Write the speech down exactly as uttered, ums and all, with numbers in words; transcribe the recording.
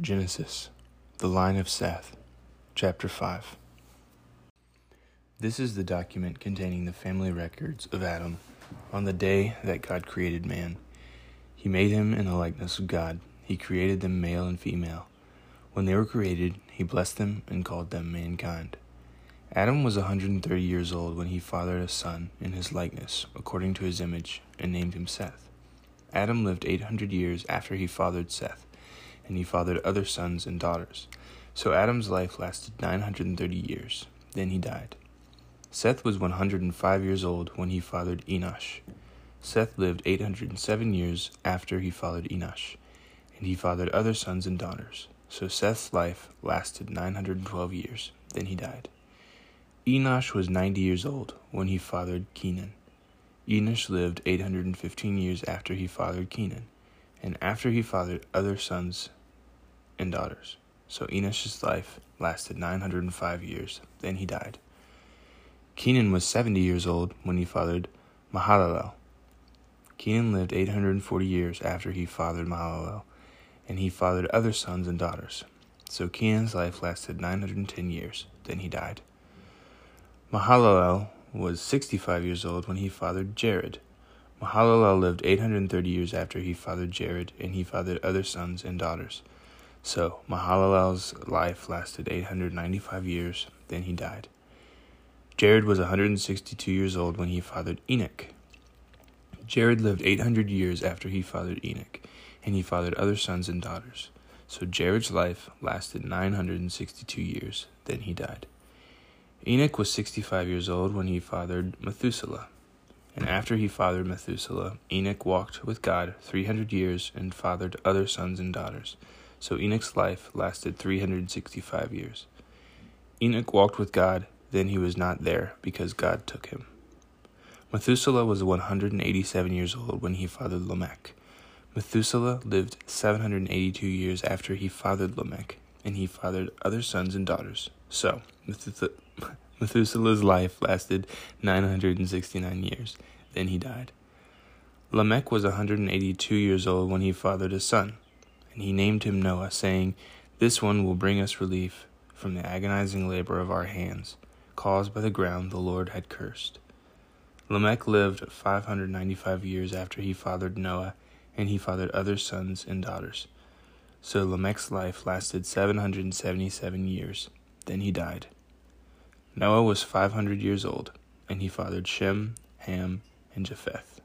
Genesis, the line of Seth, chapter five. This is the document containing the family records of Adam on the day that God created man. He made him in the likeness of God. He created them male and female. When they were created, he blessed them and called them mankind. Adam was one hundred thirty years old when he fathered a son in his likeness, according to his image, and named him Seth. Adam lived eight hundred years after he fathered Seth, and he fathered other sons and daughters. So Adam's life lasted nine hundred thirty years. Then he died. Seth was one hundred five years old when he fathered Enosh. Seth lived eight hundred seven years after he fathered Enosh, and he fathered other sons and daughters. So Seth's life lasted nine hundred twelve years. Then he died. Enosh was ninety years old when he fathered Kenan. Enosh lived eight hundred fifteen years after he fathered Kenan, and after he fathered other sons and daughters. So Enosh's life lasted nine hundred five years. Then he died. Kenan was seventy years old when he fathered Mahalalel. Kenan lived eight hundred forty years after he fathered Mahalalel, and he fathered other sons and daughters. So Kenan's life lasted nine hundred ten years. Then he died. Mahalalel was sixty-five years old when he fathered Jared. Mahalalel lived eight hundred thirty years after he fathered Jared, and he fathered other sons and daughters. So Mahalalel's life lasted eight hundred ninety-five years. Then he died. Jared was one hundred sixty-two years old when he fathered Enoch. Jared lived eight hundred years after he fathered Enoch, and he fathered other sons and daughters. So Jared's life lasted nine hundred sixty-two years. Then he died. Enoch was sixty-five years old when he fathered Methuselah. And after he fathered Methuselah, Enoch walked with God three hundred years and fathered other sons and daughters. So Enoch's life lasted three hundred sixty-five years. Enoch walked with God, then he was not there because God took him. Methuselah was one hundred eighty-seven years old when he fathered Lamech. Methuselah lived seven hundred eighty-two years after he fathered Lamech, and he fathered other sons and daughters. So Methuselah... Methuselah's life lasted nine hundred sixty-nine years. Then he died. Lamech was one hundred eighty-two years old when he fathered a son, and he named him Noah, saying, "This one will bring us relief from the agonizing labor of our hands, caused by the ground the Lord had cursed." Lamech lived five hundred ninety-five years after he fathered Noah, and he fathered other sons and daughters. So Lamech's life lasted seven hundred seventy-seven years. Then he died. Noah was five hundred years old, and he fathered Shem, Ham, and Japheth.